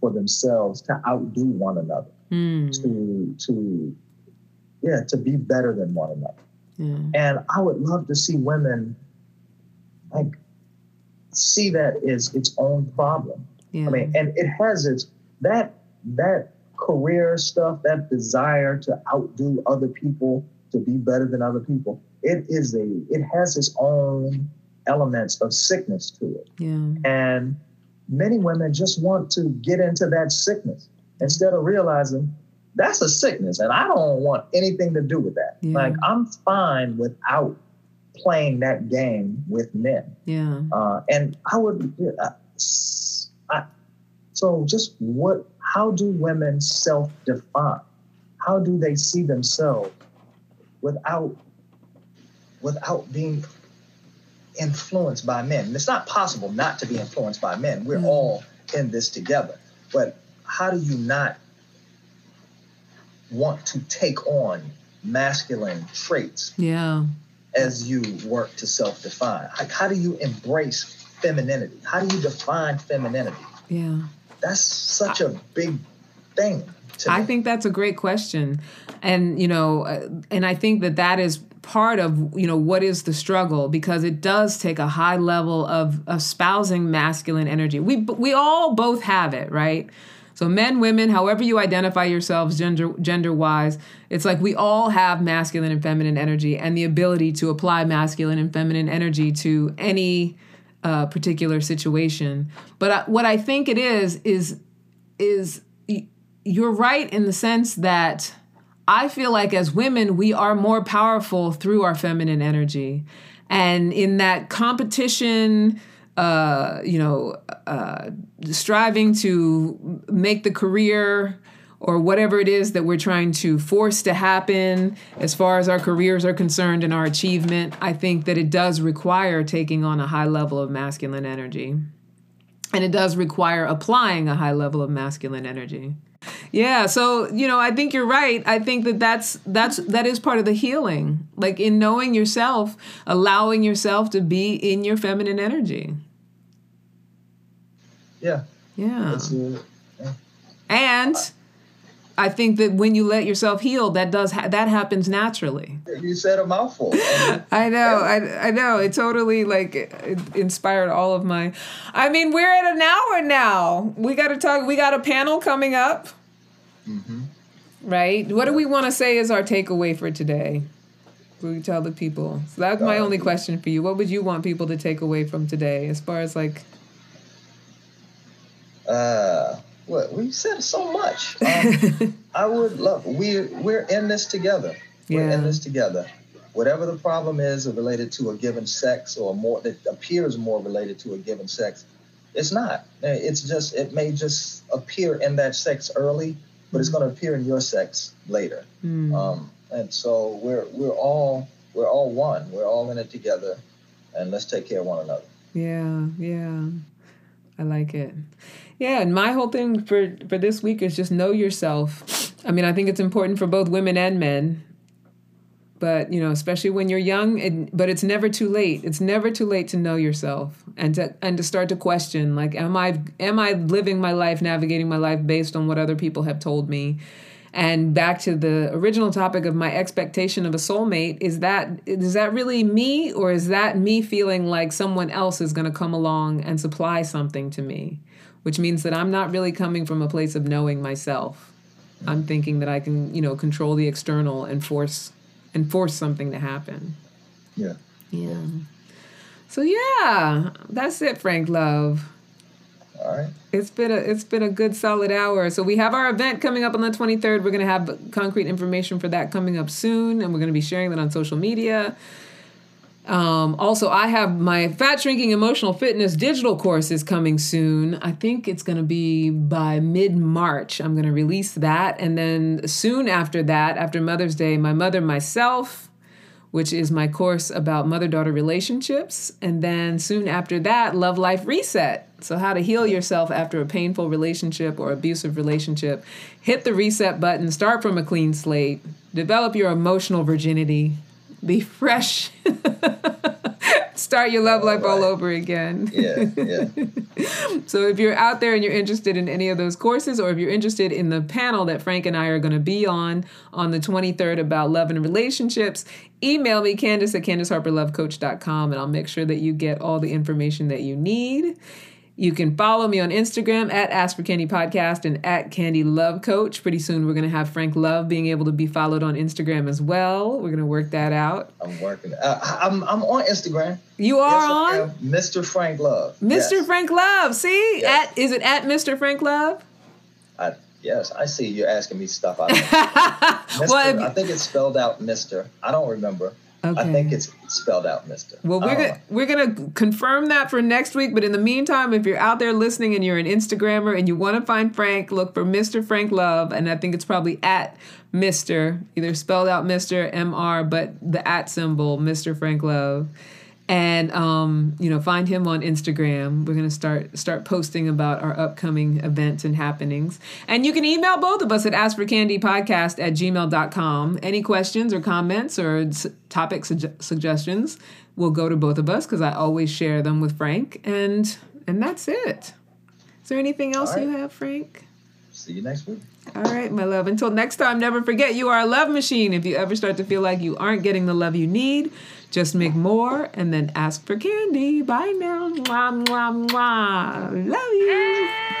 for themselves to outdo one another, to be better than one another. Mm. And I would love to see women like see that as its own problem. Yeah. I mean, and it has that career stuff, that desire to outdo other people, to be better than other people. It has its own elements of sickness to it. Yeah. And many women just want to get into that sickness instead of realizing that's a sickness and I don't want anything to do with that. Yeah. Like, I'm fine without playing that game with men. Yeah. So just how do women self-define? How do they see themselves without being influenced by men? And it's not possible not to be influenced by men. We're all in this together. But how do you not want to take on masculine traits as you work to self-define? Like, how do you embrace femininity? How do you define femininity? Yeah. That's such a big thing. I think that's a great question. And, you know, and I think that is part of, you know, what is the struggle, because it does take a high level of espousing masculine energy. We all both have it, right? So men, women, however you identify yourselves gender-wise, it's like we all have masculine and feminine energy, and the ability to apply masculine and feminine energy to any particular situation. But what I think it is you're right in the sense that I feel like as women, we are more powerful through our feminine energy. And in that competition, striving to make the career or whatever it is that we're trying to force to happen as far as our careers are concerned and our achievement, I think that it does require taking on a high level of masculine energy. And it does require applying a high level of masculine energy. Yeah, so, you know, I think you're right. I think that is part of the healing. Like, in knowing yourself, allowing yourself to be in your feminine energy. Yeah. Yeah. And I think that when you let yourself heal, that happens naturally. You said a mouthful. I know. It totally it inspired all of my. I mean, we're at an hour now. We got to talk. We got a panel coming up. Mm-hmm. Right. What do we want to say is our takeaway for today? Will you tell the people? So that's my only question for you. What would you want people to take away from today, as far as like? What we said so much. I would love. We're in this together. We're in this together. Whatever the problem is, related to a given sex, or more that appears more related to a given sex, it's not. It's just, it may just appear in that sex early, but it's going to appear in your sex later. Mm. And so we're all one. We're all in it together, and let's take care of one another. Yeah. I like it. Yeah, and my whole thing for this week is just know yourself. I mean, I think it's important for both women and men. But, you know, especially when you're young, but it's never too late. It's never too late to know yourself and to start to question, like, am I living my life, navigating my life based on what other people have told me? And back to the original topic of my expectation of a soulmate, is that really me, or is that me feeling like someone else is going to come along and supply something to me, which means that I'm not really coming from a place of knowing myself. I'm thinking that I can, you know, control the external and force something to happen. Yeah. Yeah. So yeah, that's it, Frank Love. All right. It's been a good solid hour. So we have our event coming up on the 23rd. We're going to have concrete information for that coming up soon, and we're going to be sharing that on social media. Also, I have my Fat Shrinking Emotional Fitness digital course is coming soon. I think it's going to be by mid-March. I'm going to release that. And then soon after that, after Mother's Day, My Mother, Myself, which is my course about mother-daughter relationships. And then soon after that, Love Life Reset. So how to heal yourself after a painful relationship or abusive relationship. Hit the reset button, start from a clean slate, develop your emotional virginity, be fresh, start your love life all over again. Yeah. So if you're out there and you're interested in any of those courses, or if you're interested in the panel that Frank and I are going to be on the 23rd about love and relationships, email me, Candice, at CandiceHarperLoveCoach.com, and I'll make sure that you get all the information that you need. You can follow me on Instagram at Ask for Candy Podcast and at Candy Love Coach. Pretty soon we're going to have Frank Love being able to be followed on Instagram as well. We're going to work that out. I'm working. I'm on Instagram. You are Instagram, on? Mr. Frank Love. Mr. Yes. Frank Love. See? Yes. Is it at Mr. Frank Love? Yes, I see. You're asking me stuff. I think it's spelled out Mr. I don't remember. Okay. I think it's spelled out, Mister. Well, we're gonna confirm that for next week. But in the meantime, if you're out there listening and you're an Instagrammer and you want to find Frank, look for Mr. Frank Love, and I think it's probably at Mister, either spelled out Mister M-R, but the at symbol, Mr. Frank Love, and find him on Instagram. We're gonna start posting about our upcoming events and happenings, and you can email both of us at askforcandypodcast@gmail.com. Any questions or comments or topic suggestions will go to both of us, because I always share them with Frank, and that's it. Is there anything else you have, Frank? See you next week. All right, my love. Until next time, never forget you are a love machine. If you ever start to feel like you aren't getting the love you need, just make more and then ask for candy. Bye now. Mwah, mwah, mwah. Love you.